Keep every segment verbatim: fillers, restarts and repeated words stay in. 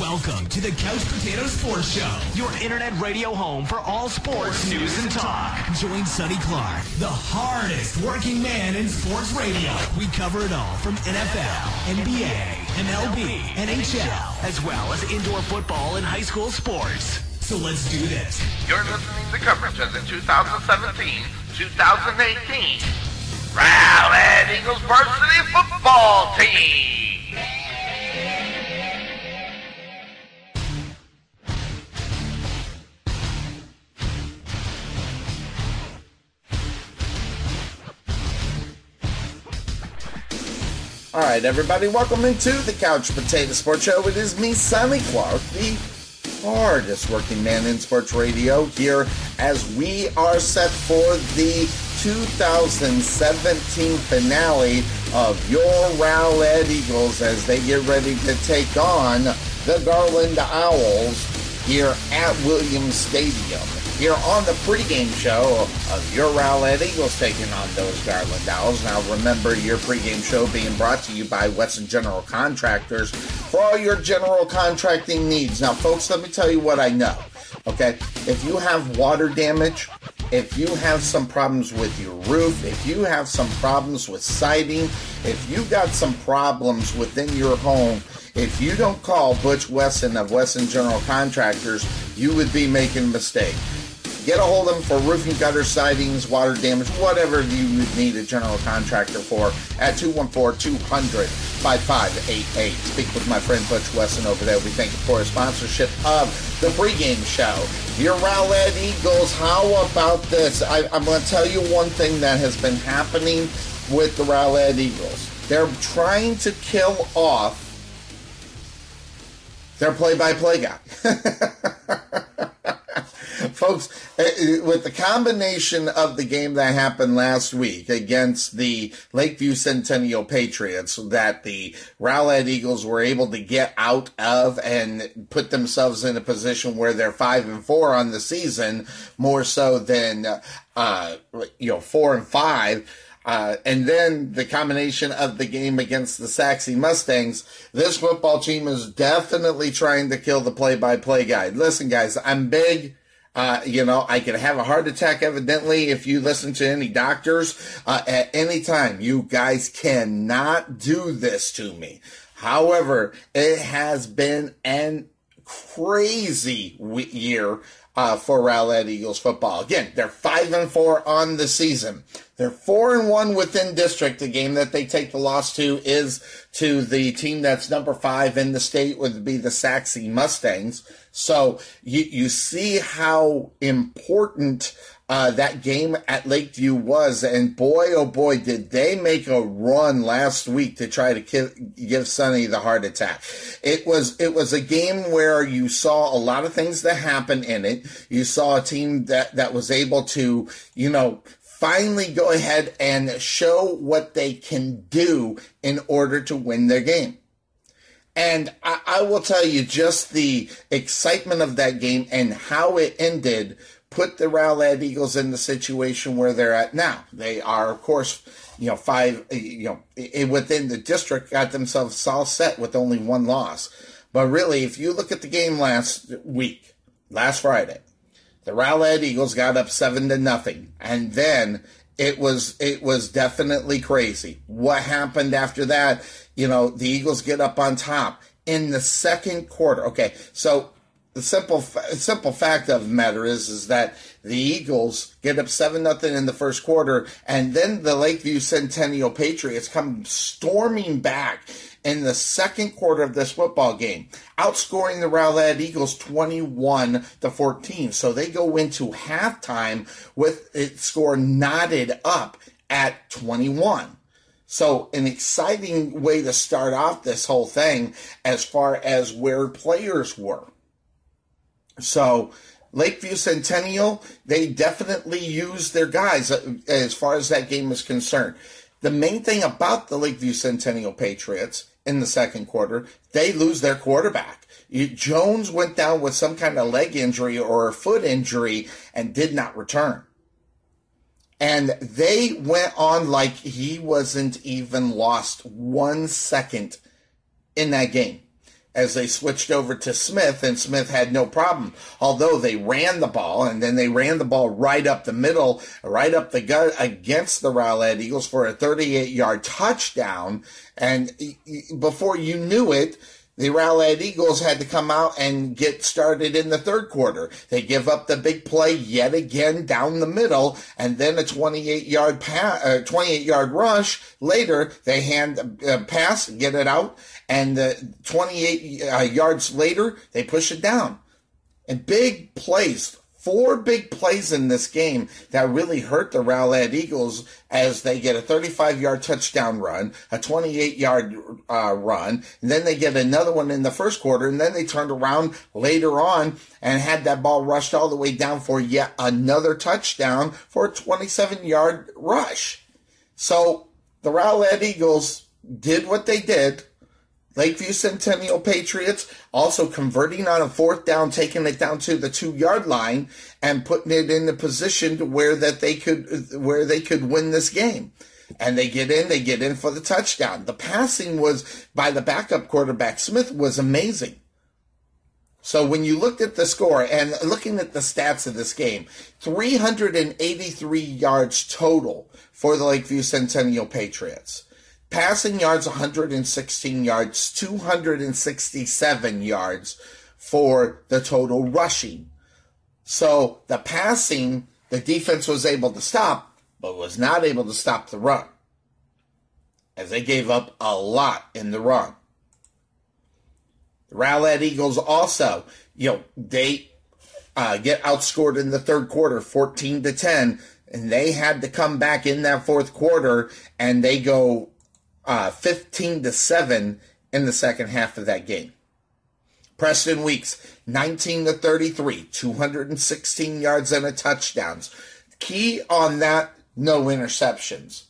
Welcome to the Couch Potato Sports Show, your internet radio home for all sports, sports news, and talk. Join Sonny Clark, the hardest working man in sports radio. We cover it all from N F L, N B A, M L B, N H L, as well as indoor football and high school sports. So let's do this. You're listening to coverage of the twenty seventeen twenty eighteen Rowlett Eagles varsity football team. All right, everybody, welcome into the Couch Potato Sports Show. It is me, Sonny Clark, the hardest working man in sports radio, here as we are set for the twenty seventeen finale of your Rowlett Eagles as they get ready to take on the Garland Owls here at Williams Stadium. Here on the pregame show of your Rowlett Eagles taking on those Garland Owls. Now remember, your pregame show being brought to you by Wesson General Contractors for all your general contracting needs. Now folks, let me tell you what I know. Okay, if you have water damage, if you have some problems with your roof, if you have some problems with siding, if you got some problems within your home, if you don't call Butch Wesson of Wesson General Contractors, you would be making a mistake. Get a hold of them for roofing, gutter, sidings, water damage, whatever you would need a general contractor for at two one four, two hundred, five five eight eight. Speak with my friend Butch Wesson over there. We thank you for his sponsorship of the pregame show. Your Rowlett Eagles, how about this? I, I'm going to tell you one thing that has been happening with the Rowlett Eagles. They're trying to kill off their play-by-play guy. Folks, with the combination of the game that happened last week against the Lakeview Centennial Patriots that the Rowlett Eagles were able to get out of and put themselves in a position where they're five and four on the season, more so than, uh, you know, four and five. Uh, and then the combination of the game against the Sachse Mustangs, this football team is definitely trying to kill the play-by-play guy. Listen, guys, I'm big. Uh, you know, I could have a heart attack, evidently, if you listen to any doctors uh, at any time. You guys cannot do this to me. However, it has been a crazy year Uh, for Rowlett Eagles football. Again, they're five and four on the season. They're four and one within district. The game that they take the loss to is to the team that's number five in the state, would be the Sachse Mustangs. So you you see how important uh, that game at Lakeview was, and boy oh boy did they make a run last week to try to give, give Sonny the heart attack. It was it was a game where you saw a lot of things that happened in it. You saw a team that, that was able to, you know, finally go ahead and show what they can do in order to win their game. And I, I will tell you, just the excitement of that game and how it ended put the Rowlett Eagles in the situation where they're at now. They are, of course, you know, five, you know, within the district, got themselves all set with only one loss. But really, if you look at the game last week, last Friday, the Rowlett Eagles got up seven to nothing, and then it was it was definitely crazy. What happened after that? You know, the Eagles get up on top in the second quarter. Okay, so the simple simple fact of the matter is is that the Eagles get up seven nothing in the first quarter, and then the Lakeview Centennial Patriots come storming back in the second quarter of this football game, outscoring the Rowlett Eagles twenty-one to fourteen. So they go into halftime with its score knotted up at twenty-one. So an exciting way to start off this whole thing as far as where players were. So Lakeview Centennial, they definitely used their guys as far as that game is concerned. The main thing about the Lakeview Centennial Patriots in the second quarter, they lose their quarterback. Jones went down with some kind of leg injury or a foot injury and did not return. And they went on like he wasn't even lost one second in that game. as they switched over to Smith, and Smith had no problem, although they ran the ball, and then they ran the ball right up the middle, right up the gut against the Rowlett Eagles for a thirty-eight-yard touchdown, and before you knew it, the Rowlett Eagles had to come out and get started in the third quarter. They give up the big play yet again down the middle, and then a twenty-eight-yard pass, uh, twenty-eight-yard rush. Later, they hand uh, pass, get it out, and uh, twenty-eight uh, yards later, they push it down. And big plays, four big plays in this game that really hurt the Rowlett Eagles as they get a thirty-five-yard touchdown run, a twenty-eight-yard uh, run, and then they get another one in the first quarter, and then they turned around later on and had that ball rushed all the way down for yet another touchdown for a twenty-seven-yard rush. So the Rowlett Eagles did what they did. Lakeview Centennial Patriots also converting on a fourth down, taking it down to the two-yard line and putting it in the position to where that they could where they could win this game. And they get in, they get in for the touchdown. The passing was by the backup quarterback Smith was amazing. So when you looked at the score and looking at the stats of this game, three hundred eighty-three yards total for the Lakeview Centennial Patriots. Passing yards, one hundred sixteen yards, two hundred sixty-seven yards for the total rushing. So the passing, the defense was able to stop, but was not able to stop the run, as they gave up a lot in the run. The Rowlett Eagles also, you know, they uh, get outscored in the third quarter, fourteen to ten, and they had to come back in that fourth quarter, and they go Uh, fifteen to seven in the second half of that game. Preston Weeks, nineteen to thirty-three, two hundred sixteen yards and a touchdown. Key on that, no interceptions.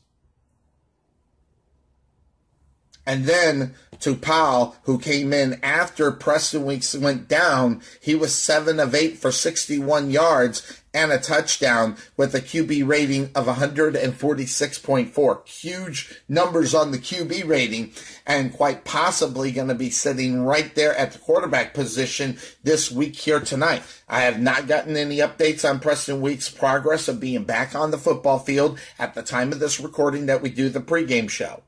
And then to Powell, who came in after Preston Weeks went down, he was seven of eight for sixty-one yards and a touchdown with a Q B rating of one forty-six point four. Huge numbers on the Q B rating, and quite possibly going to be sitting right there at the quarterback position this week here tonight. I have not gotten any updates on Preston Weeks' progress of being back on the football field at the time of this recording that we do the pregame show.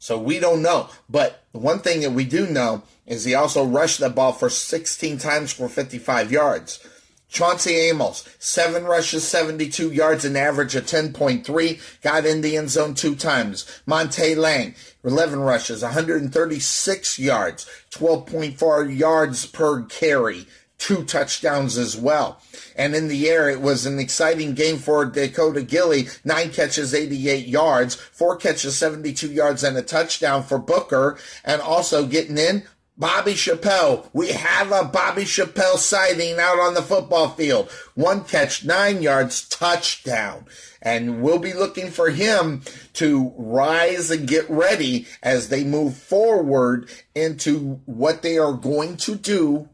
So we don't know, but one thing that we do know is he also rushed the ball for sixteen times for fifty-five yards. Chauncey Amos, seven rushes, seventy-two yards, an average of ten point three, got in the end zone two times. Monte Lang, eleven rushes, one hundred thirty-six yards, twelve point four yards per carry, two touchdowns as well. And in the air, it was an exciting game for Dakota Gilley. Nine catches, eighty-eight yards. Four catches, seventy-two yards, and a touchdown for Booker. And also getting in, Bobby Chappelle. We have a Bobby Chappelle sighting out on the football field. One catch, nine yards, touchdown. And we'll be looking for him to rise and get ready as they move forward into what they are going to do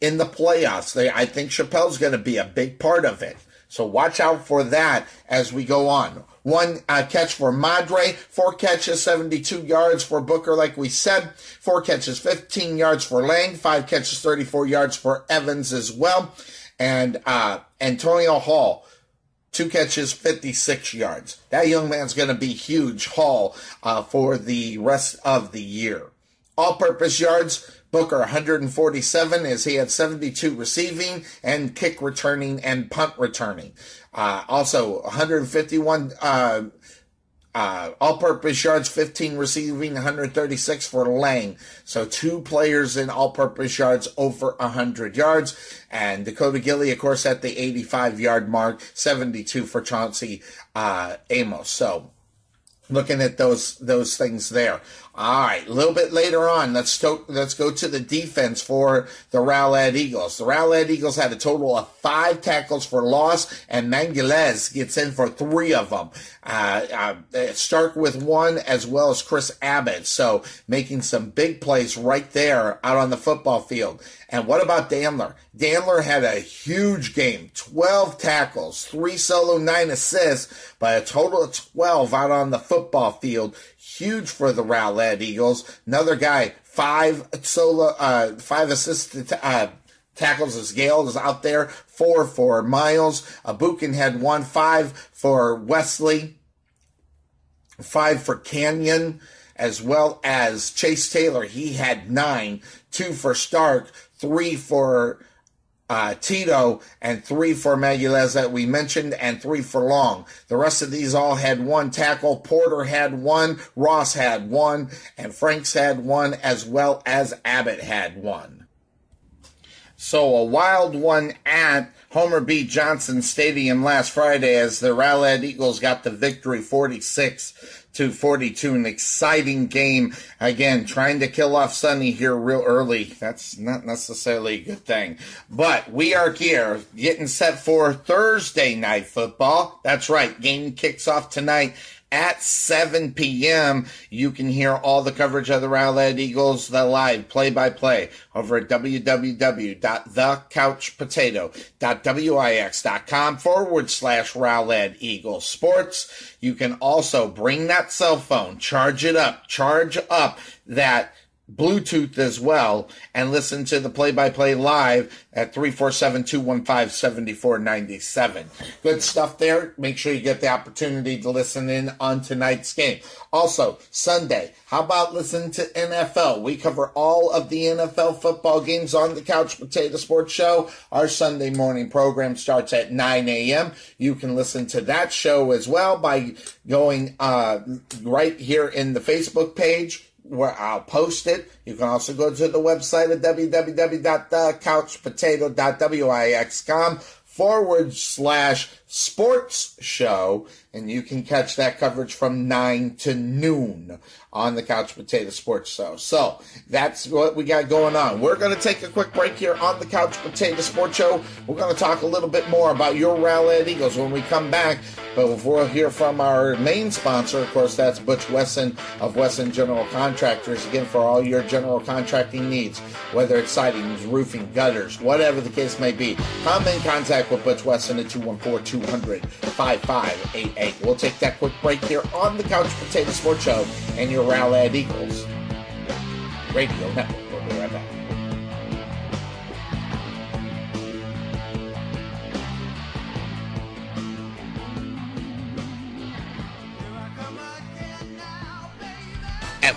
in the playoffs. They, I think Chappelle's going to be a big part of it. So watch out for that as we go on. One uh, catch for Madre, four catches, seventy-two yards for Booker, like we said. Four catches, fifteen yards for Lang, five catches, thirty-four yards for Evans as well. And uh, Antonio Hall, two catches, fifty-six yards. That young man's going to be huge, Hall, uh, for the rest of the year. All-purpose yards, Booker one hundred forty-seven, as he had seventy-two receiving and kick returning and punt returning. Uh, also, one hundred fifty-one uh, uh, all-purpose yards, fifteen receiving, one hundred thirty-six for Lang. So two players in all-purpose yards over one hundred yards. And Dakota Gilley, of course, at the eighty-five-yard mark, seventy-two for Chauncey uh, Amos. So looking at those those things there. All right, a little bit later on, let's, to, let's go to the defense for the Rowlett Eagles. The Rowlett Eagles had a total of five tackles for loss, and Manguiles gets in for three of them. Uh, uh, Stark with one, as well as Chris Abbott, so making some big plays right there out on the football field. And what about Dandler? Dandler had a huge game, twelve tackles, three solo, nine assists, but a total of twelve out on the football field. Huge for the Rowlett Eagles. Another guy, five solo, uh, five assisted uh, tackles as Gales out there, four for Miles. Abukin had one, five for Wesley, five for Canyon, as well as Chase Taylor. He had nine, two for Stark, three for Uh, Tito, and three for Manguiles that we mentioned, and three for Long. The rest of these all had one tackle. Porter had one, Ross had one, and Franks had one, as well as Abbott had one. So a wild one at Homer B. Johnson Stadium last Friday as the Rowlett Eagles got the victory forty-six to forty-two, an exciting game. Again, trying to kill off Sonny here real early. That's not necessarily a good thing. But we are here getting set for Thursday night football. That's right. Game kicks off tonight at seven p.m. You can hear all the coverage of the Rowlett Eagles, the live play-by-play over at www.thecouchpotato.wix.com forward slash Rowlett Eagles Sports. You can also bring that cell phone, charge it up, charge up that Bluetooth as well, and listen to the play-by-play live at three four seven, two one five, seven four nine seven. Good stuff there. Make sure you get the opportunity to listen in on tonight's game. Also, Sunday, how about listening to N F L? We cover all of the N F L football games on the Couch Potato Sports Show. Our Sunday morning program starts at nine a.m. You can listen to that show as well by going uh, right here in the Facebook page, where I'll post it. You can also go to the website at www.thecouchpotato.wix.com forward slash sports show, and you can catch that coverage from nine to noon on the Couch Potato Sports Show. So that's what we got going on. We're going to take a quick break here on the Couch Potato Sports Show. We're going to talk a little bit more about your Rowlett Eagles when we come back, but we'll hear from our main sponsor. Of course, that's Butch Wesson of Wesson General Contractors, again, for all your general contracting needs, whether it's sidings, roofing, gutters, whatever the case may be. Come in contact with Butch Wesson at two one four, two hundred, five five eight eight. We'll take that quick break here on the Couch Potato Sports Show and your Rowlett Eagles Radio Network. We'll be right back. At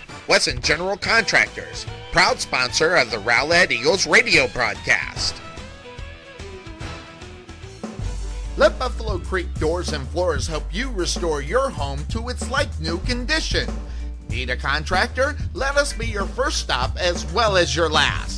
Wesson General Contractors, proud sponsor of the Rowlett Eagles radio broadcast. Let Buffalo Creek Doors and Floors help you restore your home to its like-new condition. Need a contractor? Let us be your first stop as well as your last.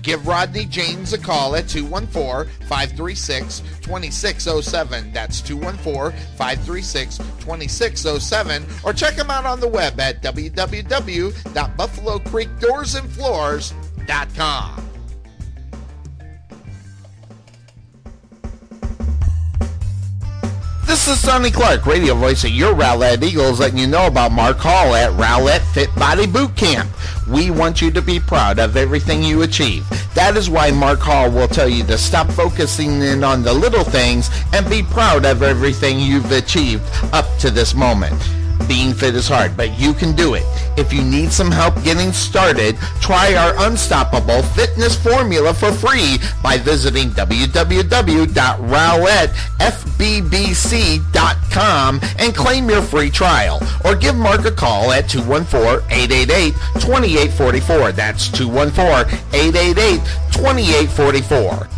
Give Rodney James a call at two one four, five three six, two six zero seven. That's two one four, five three six, two six zero seven. Or check him out on the web at www dot buffalo creek doors and floors dot com. This is Sonny Clark, radio voice of your Rowlett Eagles, letting you know about Mark Hall at Rowlett Fit Body Boot Camp. We want you to be proud of everything you achieve. That is why Mark Hall will tell you to stop focusing in on the little things and be proud of everything you've achieved up to this moment. Being fit is hard, but you can do it. If you need some help getting started, try our Unstoppable Fitness Formula for free by visiting www dot rowlett f b b c dot com and claim your free trial. Or give Mark a call at two one four, eight eight eight, two eight four four. That's two one four, eight eight eight, two eight four four.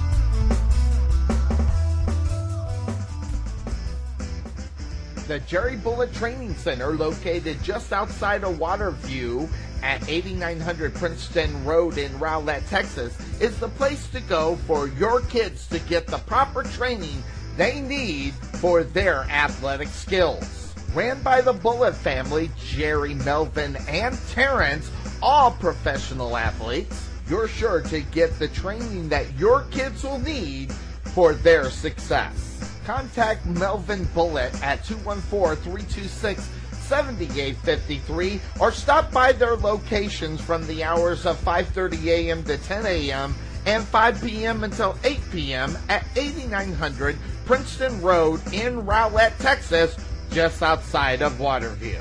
The Jerry Bullitt Training Center located just outside of Waterview at eighty-nine hundred Princeton Road in Rowlett, Texas, is the place to go for your kids to get the proper training they need for their athletic skills. Ran by the Bullitt family, Jerry, Melvin, and Terrence, all professional athletes, you're sure to get the training that your kids will need for their success. Contact Melvin Bullitt at two one four, three two six, seven eight five three or stop by their locations from the hours of five thirty a m to ten a m and five p m until eight p m at eighty-nine hundred Princeton Road in Rowlett, Texas, just outside of Waterview.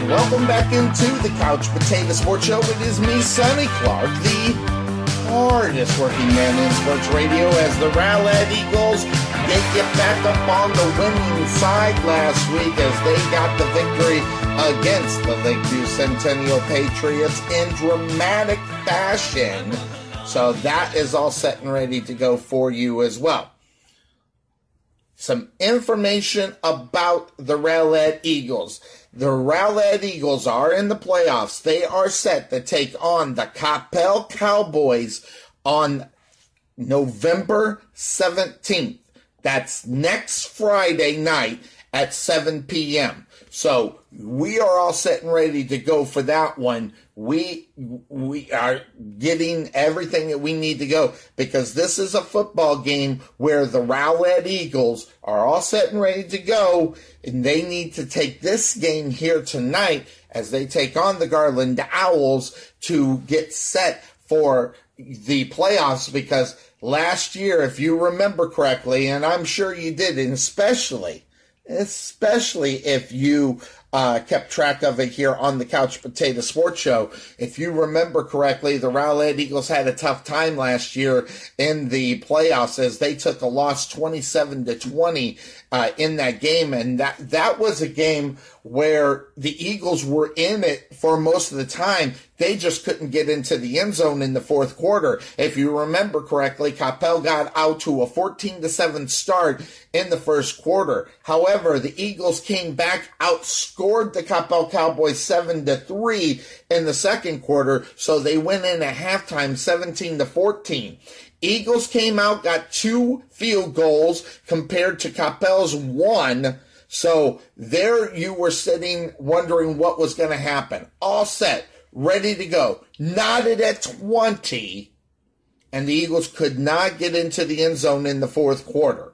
And welcome back into the Couch Potato Sports Show. It is me, Sonny Clark, the hardest working man in sports radio, as the Rowlett Eagles, they get back up on the winning side last week as they got the victory against the Lakeview Centennial Patriots in dramatic fashion. So that is all set and ready to go for you as well. Some information about the Rowlett Eagles. The Rowlett Eagles are in the playoffs. They are set to take on the Coppell Cowboys on November seventeenth. That's next Friday night at seven p m So we are all set and ready to go for that one. We we are getting everything that we need to go, because this is a football game where the Rowlett Eagles are all set and ready to go, and they need to take this game here tonight as they take on the Garland Owls to get set for the playoffs, because last year, if you remember correctly, and I'm sure you did, and especially, especially if you Uh, kept track of it here on the Couch Potato Sports Show. If you remember correctly, the Rowlett Eagles had a tough time last year in the playoffs as they took a loss twenty-seven to twenty uh, in that game. And that, that was a game where the Eagles were in it for most of the time. They just couldn't get into the end zone in the fourth quarter. If you remember correctly, Coppell got out to a fourteen to seven start in the first quarter. However, the Eagles came back, outscored the Coppell Cowboys seven to three in the second quarter, so they went in at halftime seventeen to fourteen. Eagles came out, got two field goals compared to Coppell's one. So there you were sitting wondering what was going to happen. All set, ready to go. Knotted at twenty, and the Eagles could not get into the end zone in the fourth quarter.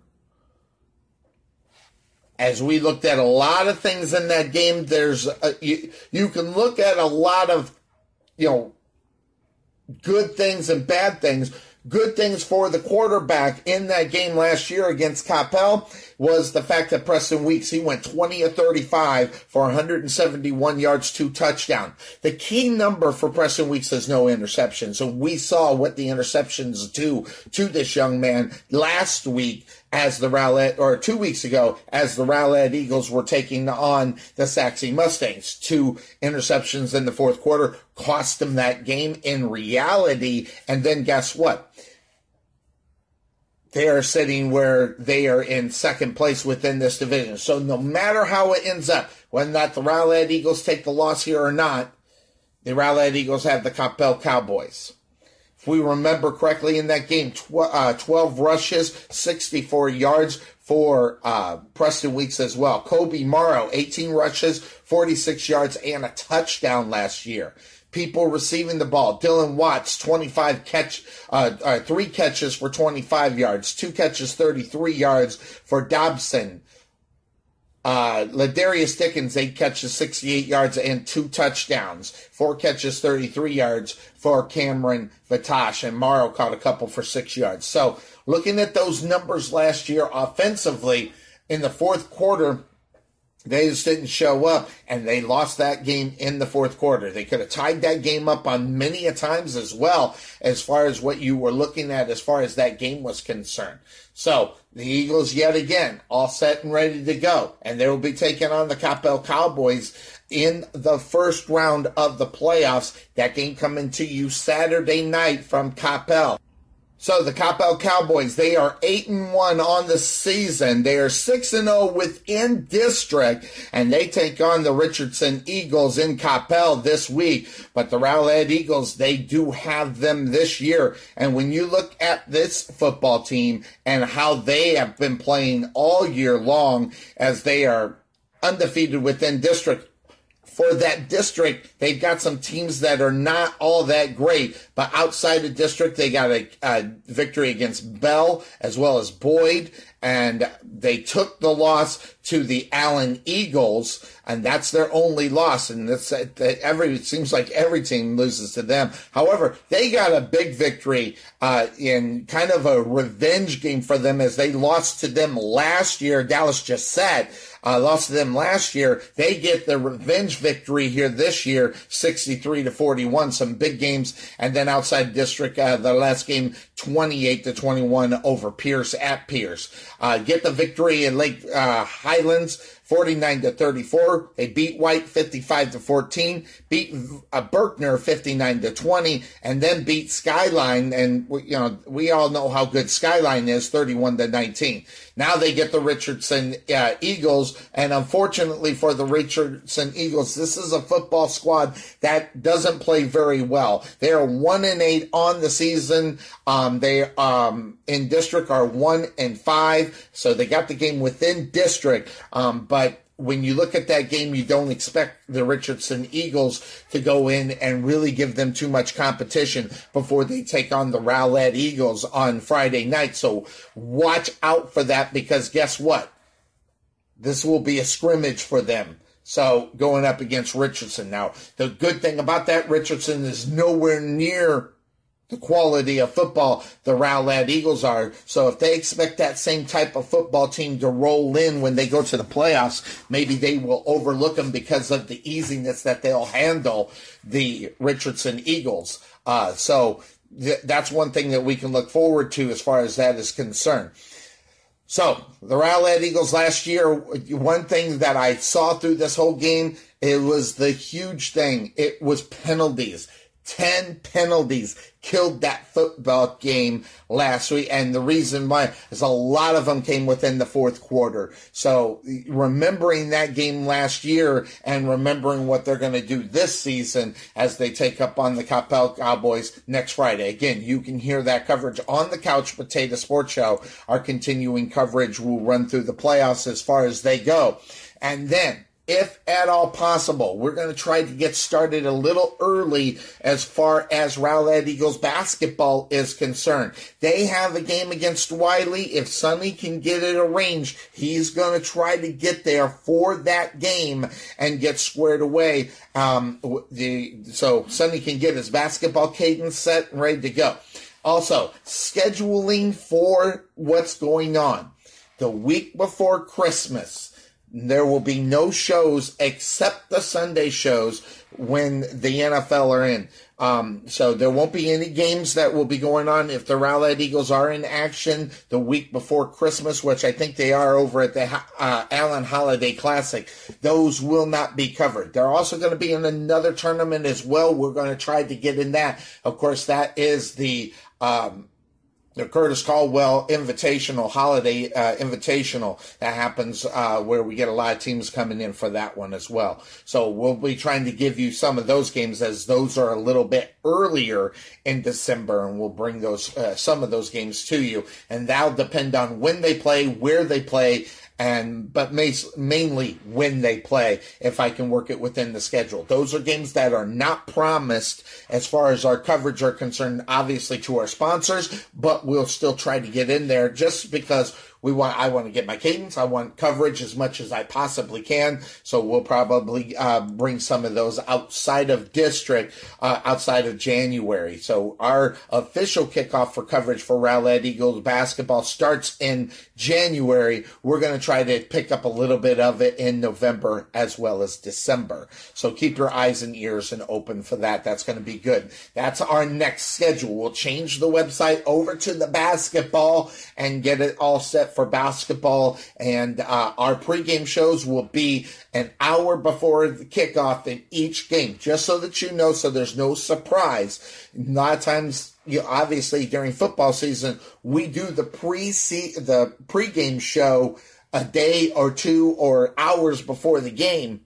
As we looked at a lot of things in that game, there's a, you, you can look at a lot of, you know, good things and bad things. Good things for the quarterback in that game last year against Coppell was the fact that Preston Weeks, he went twenty of thirty-five for one hundred seventy-one yards, two touchdowns. The key number for Preston Weeks is no interceptions. So we saw what the interceptions do to this young man last week as the Rowlett, or two weeks ago, as the Rowlett Eagles were taking on the Sachse Mustangs. Two interceptions in the fourth quarter cost them that game in reality. And then guess what? They are sitting where they are in second place within this division. So no matter how it ends up, whether or not the Rowlett Eagles take the loss here or not, the Rowlett Eagles have the Coppell Cowboys. If we remember correctly, in that game, twelve rushes, sixty-four yards for uh, Preston Weeks as well. Kobe Morrow, eighteen rushes, forty-six yards, and a touchdown last year. people receiving the ball. Dylan Watts, twenty-five catch, uh, uh, three catches for twenty-five yards, two catches, thirty-three yards for Dobson. Uh, Ladarius Dickens, eight catches, sixty-eight yards, and two touchdowns. Four catches, thirty-three yards for Cameron Vatash, and Morrow caught a couple for six yards. So looking at those numbers last year offensively, in the fourth quarter, they just didn't show up, and they lost that game in the fourth quarter. They could have tied that game up on many a times as well, as far as what you were looking at as far as that game was concerned. So the Eagles, yet again, all set and ready to go, and they will be taking on the Coppell Cowboys in the first round of the playoffs. That game coming to you Saturday night from Coppell. So the Coppell Cowboys, they are eight and one on the season. They are six and oh within district, and they take on the Richardson Eagles in Coppell this week. But the Rowlett Eagles, they do have them this year. And when you look at this football team and how they have been playing all year long, as they are undefeated within district, for that district, they've got some teams that are not all that great. But outside the district, they got a, a victory against Bell as well as Boyd. And they took the loss to the Allen Eagles. And that's their only loss. And that's, every, it seems like every team loses to them. However, they got a big victory uh, in kind of a revenge game for them, as they lost to them last year. Dallas just said. Uh, lost to them last year. They get the revenge victory here this year, sixty-three to forty-one. Some big games, and then outside district, uh, the last game, twenty-eight to twenty-one over Pierce at Pierce. Uh, get the victory in Lake uh, Highlands, forty-nine to thirty-four. They beat White, fifty-five to fourteen. Beat uh, Berkner, fifty-nine to twenty, and then beat Skyline. And we, you know, we all know how good Skyline is, thirty-one to nineteen. Now they get the Richardson uh, Eagles, and unfortunately for the Richardson Eagles, this is a football squad that doesn't play very well. They are one and eight on the season. Um, they um, in district are one and five, so they got the game within district. Um, but when you look at that game, you don't expect the Richardson Eagles to go in and really give them too much competition before they take on the Rowlett Eagles on Friday night. So watch out for that, because guess what? This will be a scrimmage for them. So going up against Richardson. Now, the good thing about that, Richardson is nowhere near the quality of football the Rowlett Eagles are. So if they expect that same type of football team to roll in when they go to the playoffs, maybe they will overlook them because of the easiness that they'll handle the Richardson Eagles. Uh, so th- that's one thing that we can look forward to as far as that is concerned. So the Rowlett Eagles last year, one thing that I saw through this whole game, it was the huge thing. It was penalties. Ten penalties killed that football game last week, and the reason why is a lot of them came within the fourth quarter. So remembering that game last year and remembering what they're going to do this season as they take up on the Coppell Cowboys next Friday. Again, you can hear that coverage on the Couch Potato Sports Show. Our continuing coverage will run through the playoffs as far as they go. And then, if at all possible, we're going to try to get started a little early as far as Rowlett Eagles basketball is concerned. They have a game against Wiley. If Sonny can get it arranged, he's going to try to get there for that game and get squared away. Um, the, so Sonny can get his basketball cadence set and ready to go. Also, scheduling for what's going on. The week before Christmas, there will be no shows except the Sunday shows when the N F L are in. Um, so there won't be any games that will be going on if the Rowlett Eagles are in action the week before Christmas, which I think they are over at the uh, Allen Holiday Classic. Those will not be covered. They're also going to be in another tournament as well. We're going to try to get in that. Of course, that is the Um, The Curtis Caldwell Invitational, Holiday uh, Invitational, that happens uh, where we get a lot of teams coming in for that one as well. So we'll be trying to give you some of those games, as those are a little bit earlier in December, and we'll bring those uh, some of those games to you. And that'll depend on when they play, where they play, and but mainly when they play, if I can work it within the schedule. Those are games that are not promised as far as our coverage are concerned, obviously to our sponsors, but we'll still try to get in there just because we want. I want to get my cadence. I want coverage as much as I possibly can, so we'll probably uh, bring some of those outside of district, uh, outside of January. So our official kickoff for coverage for Rowlett Eagles basketball starts in January. We're going to try to pick up a little bit of it in November as well as December. So keep your eyes and ears and open for that. That's going to be good. That's our next schedule. We'll change the website over to the basketball and get it all set for basketball, and uh, our pregame shows will be an hour before the kickoff in each game, just so that you know, so there's no surprise. A lot of times, you know, obviously during football season, we do the pre the pregame show a day or two or hours before the game,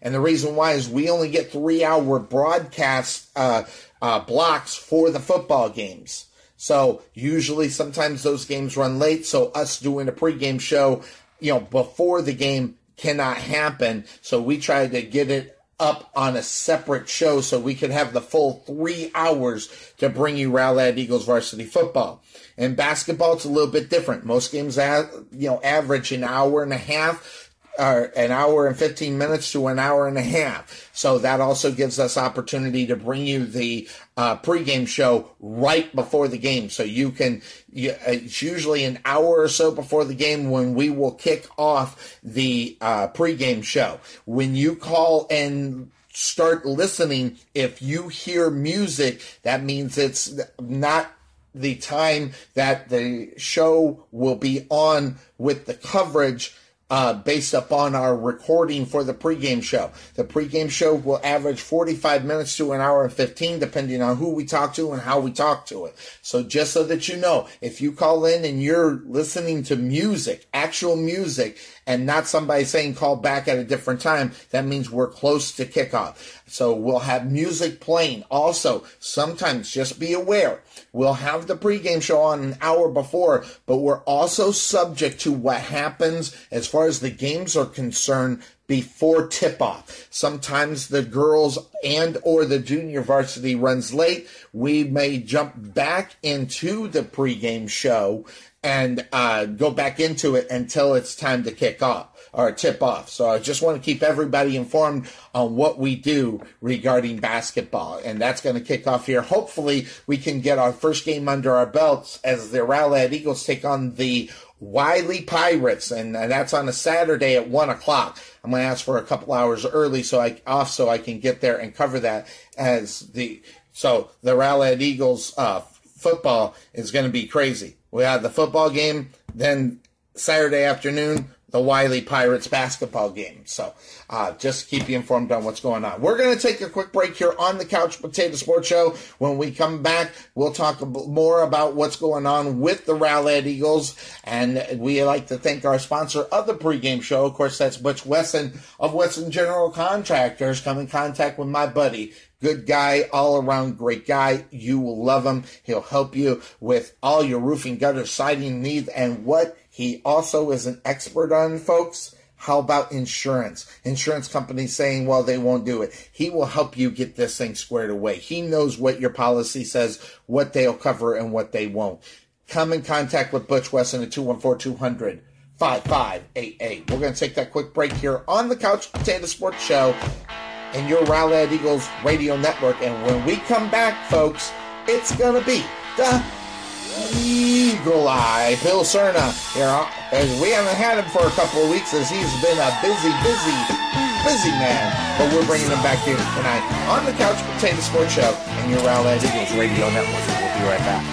and the reason why is we only get three hour broadcast uh, uh, blocks for the football games. So usually sometimes those games run late, so us doing a pregame show, you know, before the game cannot happen. So we try to get it up on a separate show so we could have the full three hours to bring you Rowlett Eagles varsity football. And basketball, it's a little bit different. Most games, you know, average an hour and a half. Uh, an hour and fifteen minutes to an hour and a half. So that also gives us opportunity to bring you the uh, pregame show right before the game. So you can, you, it's usually an hour or so before the game when we will kick off the uh, pregame show. When you call and start listening, if you hear music, that means it's not the time that the show will be on with the coverage Uh, based upon our recording for the pregame show. The pregame show will average forty-five minutes to an hour and fifteen, depending on who we talk to and how we talk to it. So just so that you know, if you call in and you're listening to music, actual music, and not somebody saying call back at a different time, that means we're close to kickoff. So we'll have music playing. Also, sometimes just be aware, we'll have the pregame show on an hour before, but we're also subject to what happens as far as the games are concerned before tip-off. Sometimes the girls and or the junior varsity runs late. We may jump back into the pregame show and uh, go back into it until it's time to kick off or tip off. So I just want to keep everybody informed on what we do regarding basketball, and that's going to kick off here. Hopefully, we can get our first game under our belts as the Rowlett Eagles take on the Wiley Pirates, and that's on a Saturday at one o'clock. I'm going to ask for a couple hours early so I off so I can get there and cover that. As the so the Rowlett Eagles uh, football is going to be crazy. We have the football game, then Saturday afternoon, the Wiley Pirates basketball game. So uh, just keep you informed on what's going on. We're going to take a quick break here on the Couch Potato Sports Show. When we come back, we'll talk more about what's going on with the Rowlett Eagles. And we like to thank our sponsor of the pregame show. Of course, that's Butch Wesson of Wesson General Contractors. Come in contact with my buddy. Good guy, all-around great guy. You will love him. He'll help you with all your roofing, gutter, siding needs. And what he also is an expert on, folks, how about insurance? Insurance companies saying, well, they won't do it. He will help you get this thing squared away. He knows what your policy says, what they'll cover, and what they won't. Come in contact with Butch Wesson at two one four, two hundred, five five eight eight. We're going to take that quick break here on the Couch Potato Sports Show and your Rowlett Eagles radio network. And when we come back, folks, it's going to be the Eagle Eye, Bill Serna. Here, as we haven't had him for a couple of weeks as he's been a busy, busy, busy man. But we're bringing him back here tonight on the Couch Potato Sports Show and your Rowlett Eagles radio network. We'll be right back.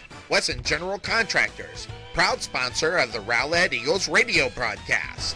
Wesson General Contractors, proud sponsor of the Rowlett Eagles radio broadcast.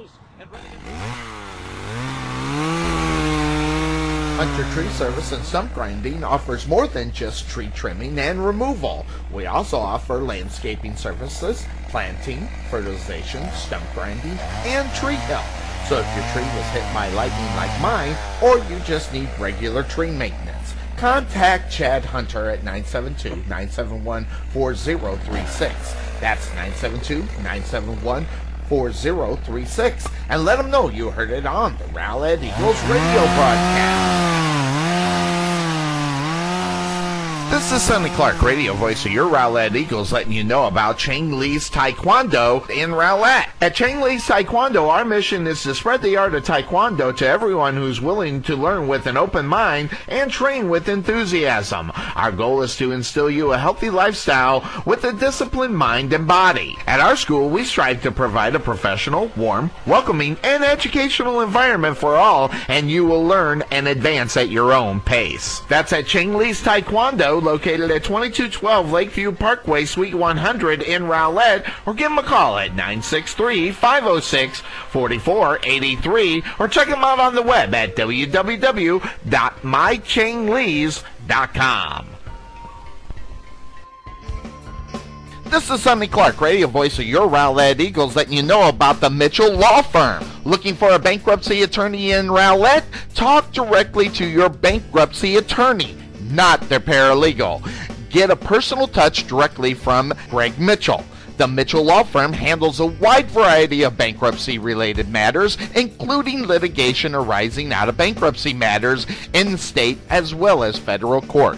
Hunter Tree Service and Stump Grinding offers more than just tree trimming and removal. We also offer landscaping services, planting, fertilization, stump grinding, and tree help. So if your tree was hit by lightning like mine, or you just need regular tree maintenance, contact Chad Hunter at nine seven two, nine seven one, four zero three six. That's nine seven two, nine seven one, four zero three six, and let them know you heard it on the Rowlett Eagles radio broadcast. This is Sonny Clark, radio voice of your Rowlett Eagles, letting you know about Chang Lee's Taekwondo in Rowlett. At Chang Lee's Taekwondo, our mission is to spread the art of Taekwondo to everyone who's willing to learn with an open mind and train with enthusiasm. Our goal is to instill you a healthy lifestyle with a disciplined mind and body. At our school, we strive to provide a professional, warm, welcoming, and educational environment for all, and you will learn and advance at your own pace. That's at Chang Lee's Taekwondo, located at twenty-two twelve Lakeview Parkway, Suite one hundred in Rowlett, or give them a call at nine six three, five zero six, four four eight three, or check them out on the web at w w w dot my chang lees dot com. This is Sonny Clark, radio voice of your Rowlett Eagles, letting you know about the Mitchell Law Firm. Looking for a bankruptcy attorney in Rowlett? Talk directly to your bankruptcy attorney, not their paralegal. Get a personal touch directly from Greg Mitchell. The Mitchell Law Firm handles a wide variety of bankruptcy-related matters, including litigation arising out of bankruptcy matters in state as well as federal court.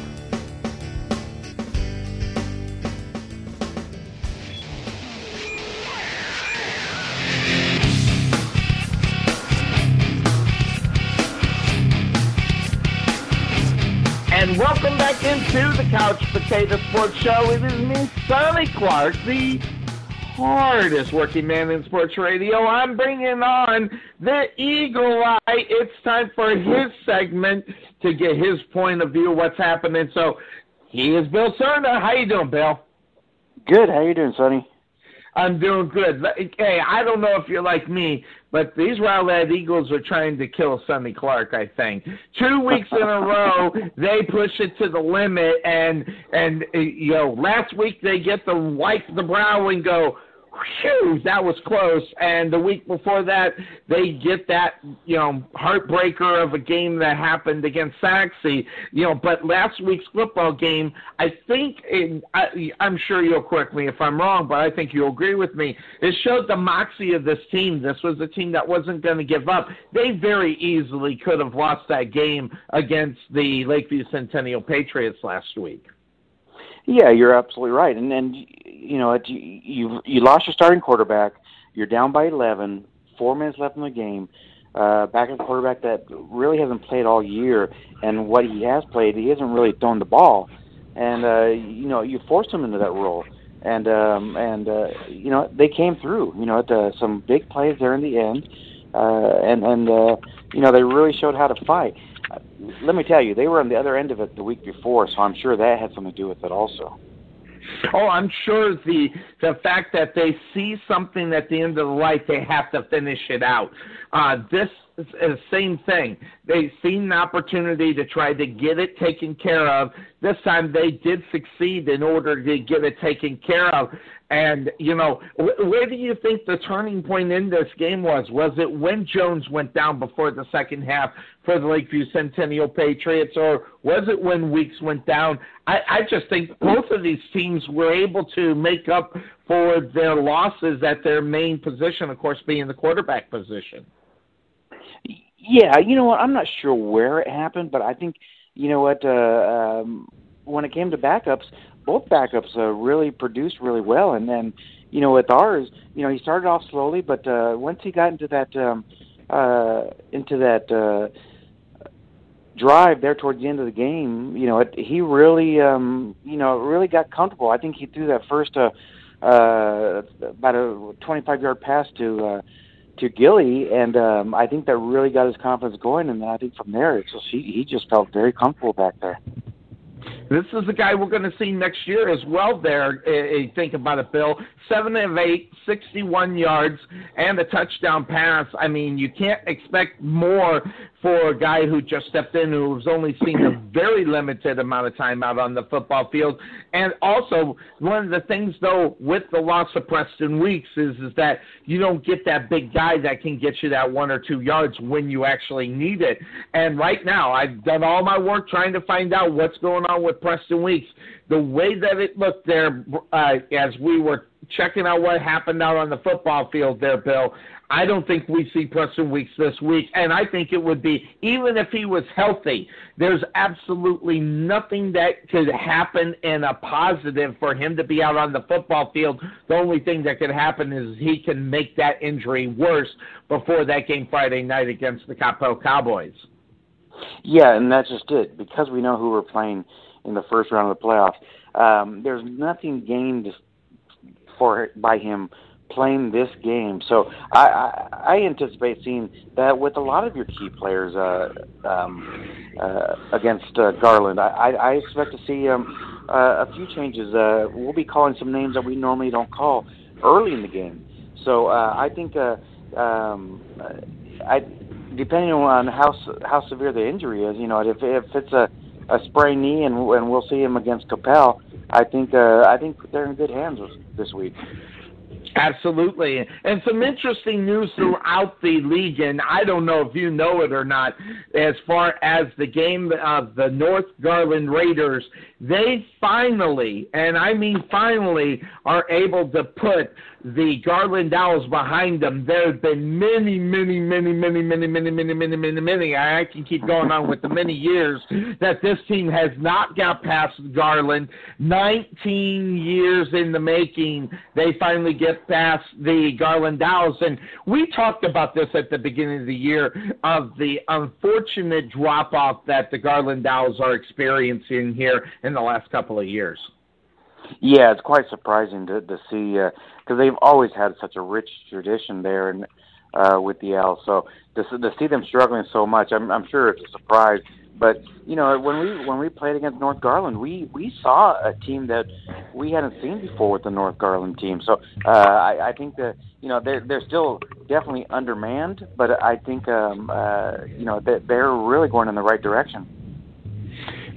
And welcome back into the Couch Potato Sports Show. It is me, Sonny Clark, the hardest working man in sports radio. I'm bringing on the Eagle Eye. It's time for his segment to get his point of view, what's happening. So he is Bill Serna. How you doing, Bill? Good. How you doing, Sonny? I'm doing good. Hey, I don't know if you're like me, but these Rowlett Eagles are trying to kill Sonny Clark, I think. Two weeks in a row, they push it to the limit, and, and you know, last week they get to wipe the brow and go, whew, that was close. And the week before that, they get that, you know, heartbreaker of a game that happened against Sachse. You know, but last week's football game, I think, it, I, I'm sure you'll correct me if I'm wrong, but I think you'll agree with me. It showed the moxie of this team. This was a team that wasn't going to give up. They very easily could have lost that game against the Lakeview Centennial Patriots last week. Yeah, you're absolutely right. And then, you know, it, you you lost your starting quarterback. You're down by eleven, four minutes left in the game. Uh, backup quarterback that really hasn't played all year, and what he has played, he hasn't really thrown the ball. And, uh, you know, you forced him into that role. And, um, and uh, you know, they came through, you know, at the, some big plays there in the end. uh, and and uh, you know, they really showed how to fight. Let me tell you, they were on the other end of it the week before, so I'm sure that had something to do with it also. Oh, I'm sure the the fact that they see something at the end of the light, they have to finish it out. Uh, this is the same thing. They seen an opportunity to try to get it taken care of. This time they did succeed in order to get it taken care of. And, you know, wh- where do you think the turning point in this game was? Was it when Jones went down before the second half for the Lakeview Centennial Patriots, or was it when Weeks went down? I, I just think both of these teams were able to make up for their losses at their main position, of course, being the quarterback position. Yeah, you know what, I'm not sure where it happened, but I think, you know what, uh, um, when it came to backups, both backups uh, really produced really well. And then, you know, with ours, you know, he started off slowly, but uh, once he got into that um, uh, into that uh, drive there towards the end of the game, you know, it, he really, um, you know, really got comfortable. I think he threw that first uh, uh, about a twenty-five-yard pass to uh, to Gilley, and um, I think that really got his confidence going, and then I think from there, it's just, he, he just felt very comfortable back there. This is the guy we're going to see next year as well there, uh, think about it, Bill. Seven of eight, sixty-one yards, and a touchdown pass. I mean, you can't expect more for a guy who just stepped in, who's only seen a very limited amount of time out on the football field. And also, one of the things, though, with the loss of Preston Weeks is, is that you don't get that big guy that can get you that one or two yards when you actually need it. And right now, I've done all my work trying to find out what's going on with Preston Weeks. The way that it looked there, uh, as we were checking out what happened out on the football field there, Bill, I don't think we see Preston Weeks this week, and I think it would be, even if he was healthy, there's absolutely nothing that could happen in a positive for him to be out on the football field. The only thing that could happen is he can make that injury worse before that game Friday night against the Coppell Cowboys. Yeah, and that's just it. Because we know who we're playing in the first round of the playoffs, um, there's nothing gained for by him playing this game. So I, I, I anticipate seeing that with a lot of your key players uh, um, uh, against uh, Garland. I, I expect to see um, uh, a few changes. Uh, we'll be calling some names that we normally don't call early in the game. So uh, I think uh, um, I, depending on how how severe the injury is, you know, if, if it's a a sprained knee, and, and we'll see him against Coppell, I think uh, I think they're in good hands this week. Absolutely. And some interesting news throughout the league, and I don't know if you know it or not, as far as the game of the North Garland Raiders, they finally, and I mean finally, are able to put the Garland Owls behind them. There have been many, many, many, many, many, many, many, many, many, many, I can keep going on with the many years that this team has not got past Garland. nineteen years in the making, they finally get past the Garland Owls, and we talked about this at the beginning of the year of the unfortunate drop-off that the Garland Owls are experiencing here in the last couple of years. Yeah, it's quite surprising to, to see, because uh, they've always had such a rich tradition there and uh, with the Owls, so to, to see them struggling so much, I'm, I'm sure it's a surprise. But, you know, when we when we played against North Garland, we, we saw a team that we hadn't seen before with the North Garland team. So uh, I, I think that, you know, they're, they're still definitely undermanned, but I think, um, uh, you know, they're really going in the right direction.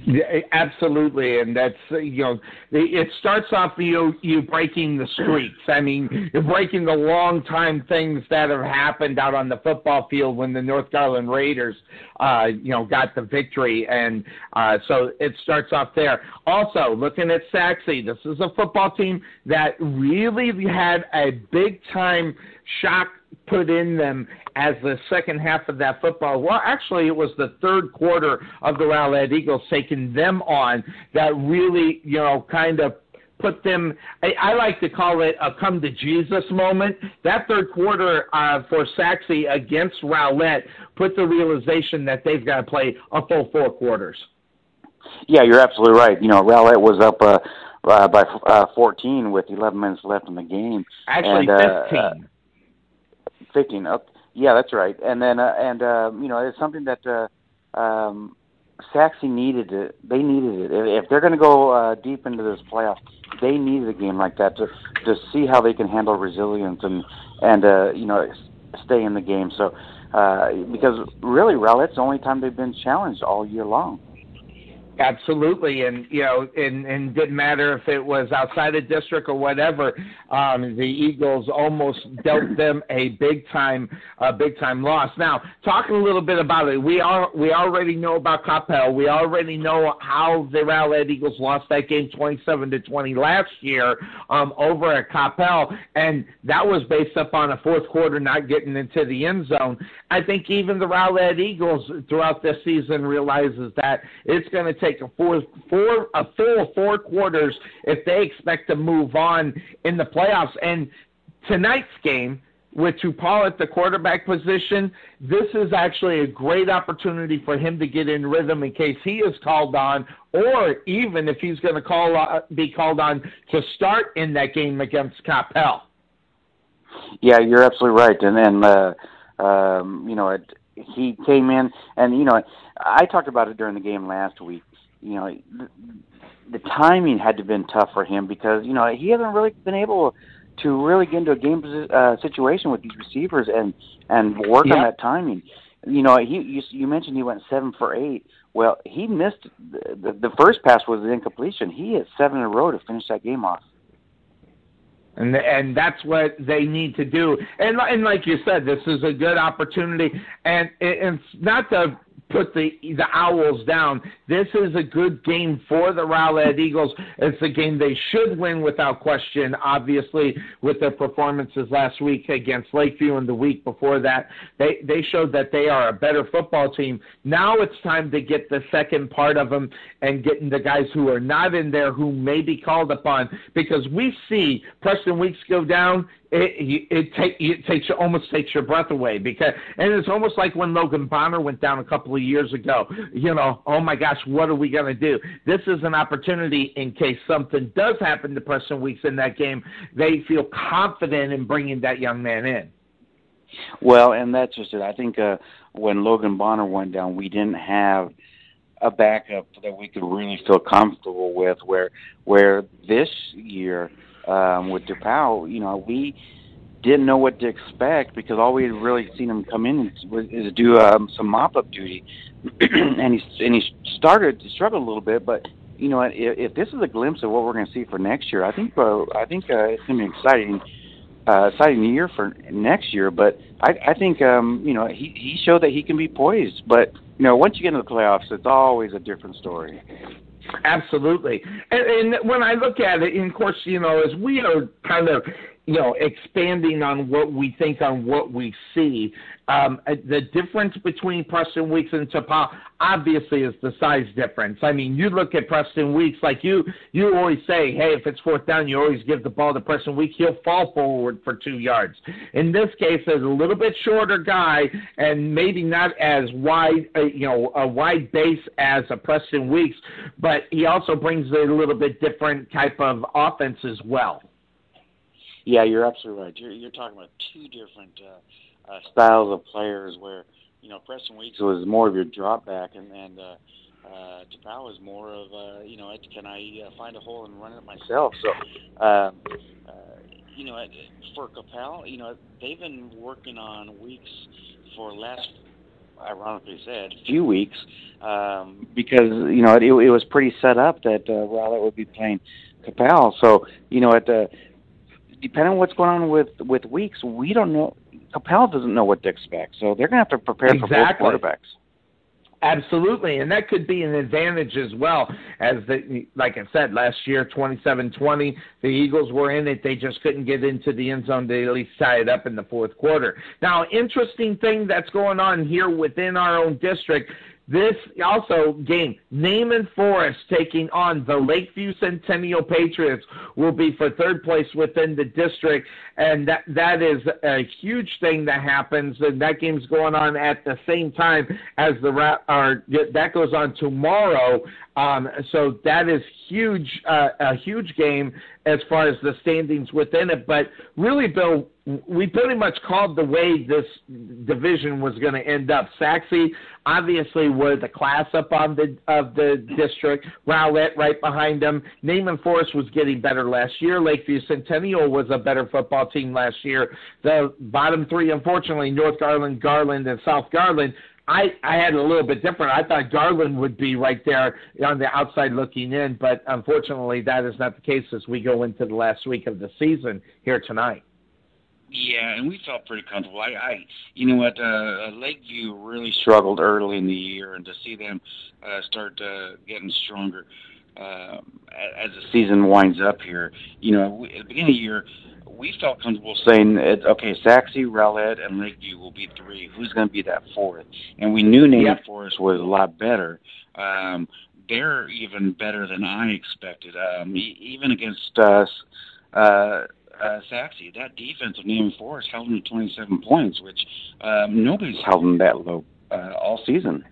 Yeah, absolutely, and that's, you know, it starts off you you breaking the streaks. I mean, you're breaking the long-time things that have happened out on the football field when the North Garland Raiders, uh, you know, got the victory, and uh, so it starts off there. Also, looking at Sachse, this is a football team that really had a big-time shock put in them as the second half of that football. Well, actually, it was the third quarter of the Rowlett Eagles taking them on that really, you know, kind of put them, I, I like to call it a come-to-Jesus moment. That third quarter uh, for Sachse against Rowlett put the realization that they've got to play a full four quarters. Yeah, you're absolutely right. You know, Rowlett was up uh, uh, by uh, fourteen with eleven minutes left in the game. Actually, and, fifteen. Uh, fifteen, okay. Yeah, that's right. And then, uh, and uh, you know, it's something that uh, um, Sachse needed it. They needed it. If they're going to go uh, deep into this playoff, they needed a game like that to to see how they can handle resilience and and uh, you know stay in the game. So uh, because really, Rowlett's the only time they've been challenged all year long. Absolutely, and you know, and, and didn't matter if it was outside of district or whatever. Um, the Eagles almost dealt them a big time, a big time loss. Now, talking a little bit about it, we are we already know about Coppell. We already know how the Rowlett Eagles lost that game, twenty-seven to twenty last year, um, over at Coppell, and that was based upon a fourth quarter not getting into the end zone. I think even the Rowlett Eagles throughout this season realizes that it's going to take a four, four, a full four quarters if they expect to move on in the playoffs. And tonight's game with Tupal at the quarterback position, this is actually a great opportunity for him to get in rhythm in case he is called on, or even if he's going to call uh, be called on to start in that game against Coppell. Yeah, you're absolutely right. And then, uh, um, you know, it, he came in and, you know, I talked about it during the game last week. You know, the, the timing had to have been tough for him because, you know, he hasn't really been able to really get into a game uh, situation with these receivers and, and work yeah. on that timing. You know, he you, you mentioned he went seven for eight. Well, he missed the, the, the first pass was an incompletion. He hit seven in a row to finish that game off. And and that's what they need to do. And and like you said, this is a good opportunity. And, and it's not to put the the Owls down. This is a good game for the Rowlett Eagles. It's a game they should win without question, obviously, with their performances last week against Lakeview and the week before that. They, they showed that they are a better football team. Now it's time to get the second part of them and getting the guys who are not in there who may be called upon, because we see Preston Weeks go down. It, it, take, it takes you, almost takes your breath away, because and it's almost like when Logan Bonner went down a couple of years ago. You know, oh my gosh, what are we going to do? This is an opportunity in case something does happen to Preston Weeks in that game. They feel confident in bringing that young man in. Well, and that's just it. I think uh, when Logan Bonner went down, we didn't have a backup that we could really feel comfortable with. Where where this year. Um, with DePau, you know, we didn't know what to expect because all we had really seen him come in was, is do um, some mop-up duty, and he and he started to struggle a little bit. But you know, if, if this is a glimpse of what we're going to see for next year, I think uh, I think uh, it's going to be an exciting, uh, exciting year for next year. But I, I think um, you know he he showed that he can be poised. But you know, once you get into the playoffs, it's always a different story. Absolutely. And, and when I look at it, and of course, you know, as we are kind of, you know, expanding on what we think, on what we see, um, the difference between Preston Weeks and Tapa obviously is the size difference. I mean, you look at Preston Weeks, like you you always say, hey, if it's fourth down, you always give the ball to Preston Weeks. He'll fall forward for two yards. In this case, there's a little bit shorter guy and maybe not as wide, uh, you know, a wide base as a Preston Weeks, but he also brings a little bit different type of offense as well. Yeah, you're absolutely right. You're, you're talking about two different uh, uh, styles of players where, you know, Preston Weeks was more of your drop back, and, and uh, uh, Tapau is more of, uh, you know, can I uh, find a hole and run it myself? So, uh, uh, you know, for Coppell, you know, they've been working on Weeks for last, ironically said, few weeks um, because, you know, it, it was pretty set up that uh, Rowlett would be playing Coppell. So, you know, at the depending on what's going on with, with Weeks, we don't know. Coppell doesn't know what to expect, so they're going to have to prepare exactly. for both quarterbacks. Absolutely, and that could be an advantage as well. As the, like I said, last year, twenty-seven twenty, the Eagles were in it. They just couldn't get into the end zone. They at least tie it up in the fourth quarter. Now, interesting thing that's going on here within our own district. This also game, Naaman Forest taking on the Lakeview Centennial Patriots will be for third place within the district, and that that is a huge thing that happens, and that game's going on at the same time as the or that goes on tomorrow. Um, so that is huge, uh, a huge game as far as the standings within it. But really, Bill, we pretty much called the way this division was going to end up. Sachse, obviously, were the class up on the of the district. Rowlett right behind them. Naaman Forest was getting better last year. Lakeview Centennial was a better football team last year. The bottom three, unfortunately, North Garland, Garland, and South Garland, I, I had a little bit different. I thought Garland would be right there on the outside looking in, but unfortunately that is not the case as we go into the last week of the season here tonight. Yeah, and we felt pretty comfortable. I, I you know what, uh, Lakeview really struggled early in the year, and to see them uh, start uh, getting stronger uh, as the season winds up here, you know, we, at the beginning of the year, we felt comfortable saying, it, okay, Sachse, Rowlett, and Lakeview will be three. Who's going to be that fourth? And we knew Naaman yeah. Forest was a lot better. Um, they're even better than I expected. Um, even against us, uh, uh, Sachse, that defense of Naaman Forest held them to twenty-seven points, which um, nobody's held them that low uh, all season.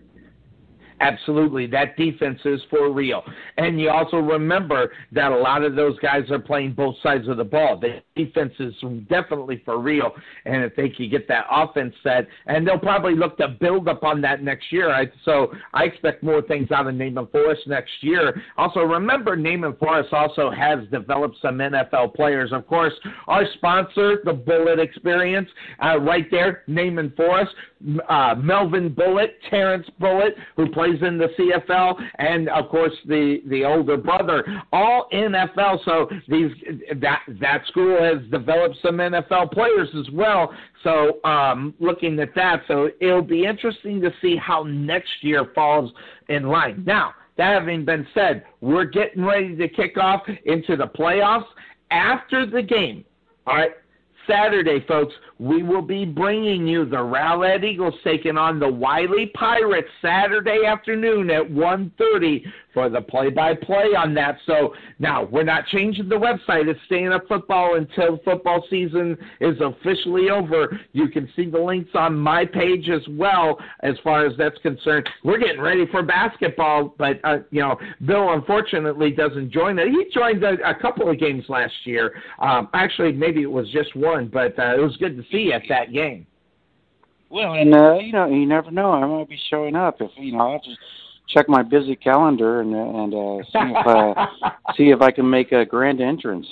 Absolutely. That defense is for real. And you also remember that a lot of those guys are playing both sides of the ball. The defense is definitely for real. And if they can get that offense set, and they'll probably look to build up on that next year. So I expect more things out of Naaman Forest next year. Also, remember, Naaman Forest also has developed some N F L players. Of course, our sponsor, the Bullitt Experience, uh, right there, Naaman Forest, uh, Melvin Bullitt, Terrence Bullitt, who plays in the C F L, and of course the, the older brother, all N F L. So these that that school has developed some N F L players as well. So um, looking at that, so it'll be interesting to see how next year falls in line. Now, that having been said, we're getting ready to kick off into the playoffs after the game. All right. Saturday, folks, we will be bringing you the Rowlett Eagles taking on the Wiley Pirates Saturday afternoon at one thirty for the play-by-play on that. So, now, we're not changing the website. It's staying up football until football season is officially over. You can see the links on my page as well as far as that's concerned. We're getting ready for basketball, but, uh, you know, Bill, unfortunately, doesn't join it. He joined a, a couple of games last year. Um, actually, maybe it was just one. But uh, it was good to see you at that game. Well, and uh, you know, you never know. I might be showing up. If you know, I'll just check my busy calendar and and uh, see if uh, see if I can make a grand entrance.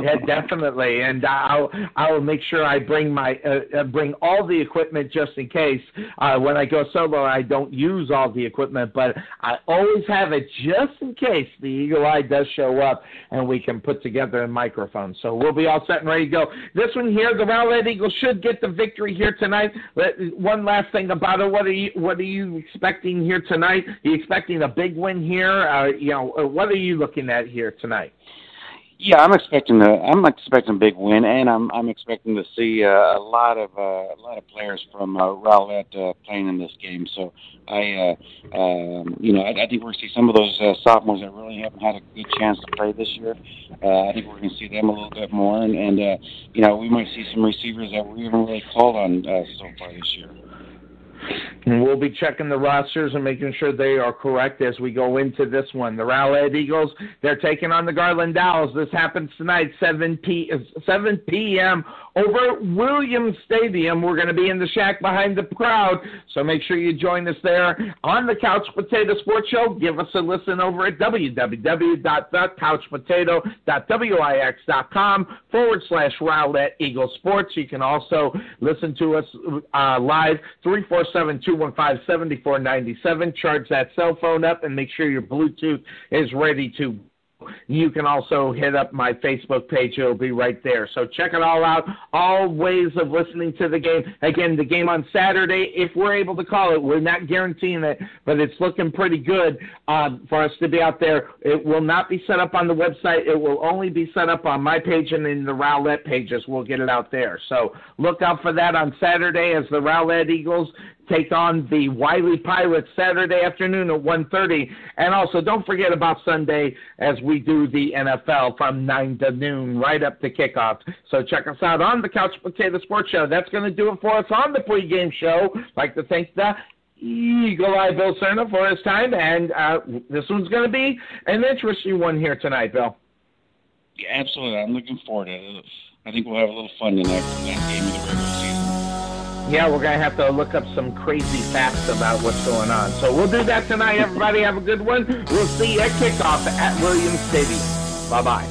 Yeah, definitely, and I'll I will make sure I bring my uh, bring all the equipment just in case. Uh, when I go solo, I don't use all the equipment, but I always have it just in case the Eagle Eye does show up and we can put together a microphone. So we'll be all set and ready to go. This one here, the Rowlett Eagles should get the victory here tonight. One last thing about it: what are you what are you expecting here tonight? Are you expecting a big win here? Uh, you know, what are you looking at here tonight? Yeah, I'm expecting a I'm expecting a big win, and I'm I'm expecting to see uh, a lot of uh, a lot of players from uh, Rowlett uh, playing in this game. So I, uh, um, you know, I, I think we're going to see some of those uh, sophomores that really haven't had a good chance to play this year. Uh, I think we're going to see them a little bit more, and, and uh, you know, we might see some receivers that we haven't really called on uh, so far this year. And we'll be checking the rosters and making sure they are correct as we go into this one. The Rowlett Eagles, they're taking on the Garland Owls. This happens tonight, seven p.m. over Williams Stadium. We're going to be in the shack behind the crowd, so make sure you join us there on the Couch Potato Sports Show. Give us a listen over at www.couchpotato.wix.com forward slash Rowlett Eagle Sports. You can also listen to us uh, live three four seven, two one five, seven four nine seven. Charge that cell phone up and make sure your Bluetooth is ready to. You can also hit up my Facebook page. It'll be right there. So check it all out. All ways of listening to the game. Again, the game on Saturday, if we're able to call it, we're not guaranteeing it, but it's looking pretty good uh, for us to be out there. It will not be set up on the website. It will only be set up on my page and in the Rowlett pages. We'll get it out there. So look out for that on Saturday as the Rowlett Eagles take on the Wiley Pirates Saturday afternoon at one thirty. And also, don't forget about Sunday as we do the N F L from nine to noon right up to kickoff. So check us out on the Couch Potato Sports Show. That's going to do it for us on the pregame show. I'd like to thank the Eagle Eye Bill Serna for his time. And uh, this one's going to be an interesting one here tonight, Bill. Yeah, absolutely. I'm looking forward to it. I think we'll have a little fun tonight for that game of the regular season. Yeah, we're going to have to look up some crazy facts about what's going on. So we'll do that tonight, everybody. Have a good one. We'll see you at kickoff at Williams Stadium. Bye-bye.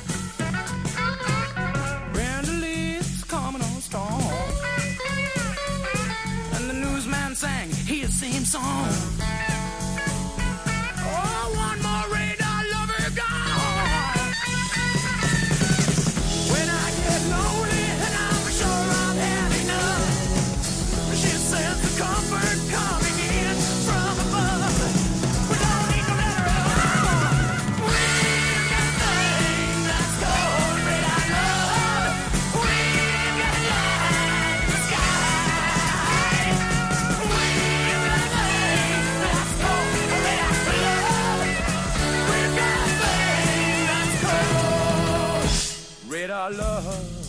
Brandalee's coming on strong. And the newsman sang his same song. Oh, one more rain. Love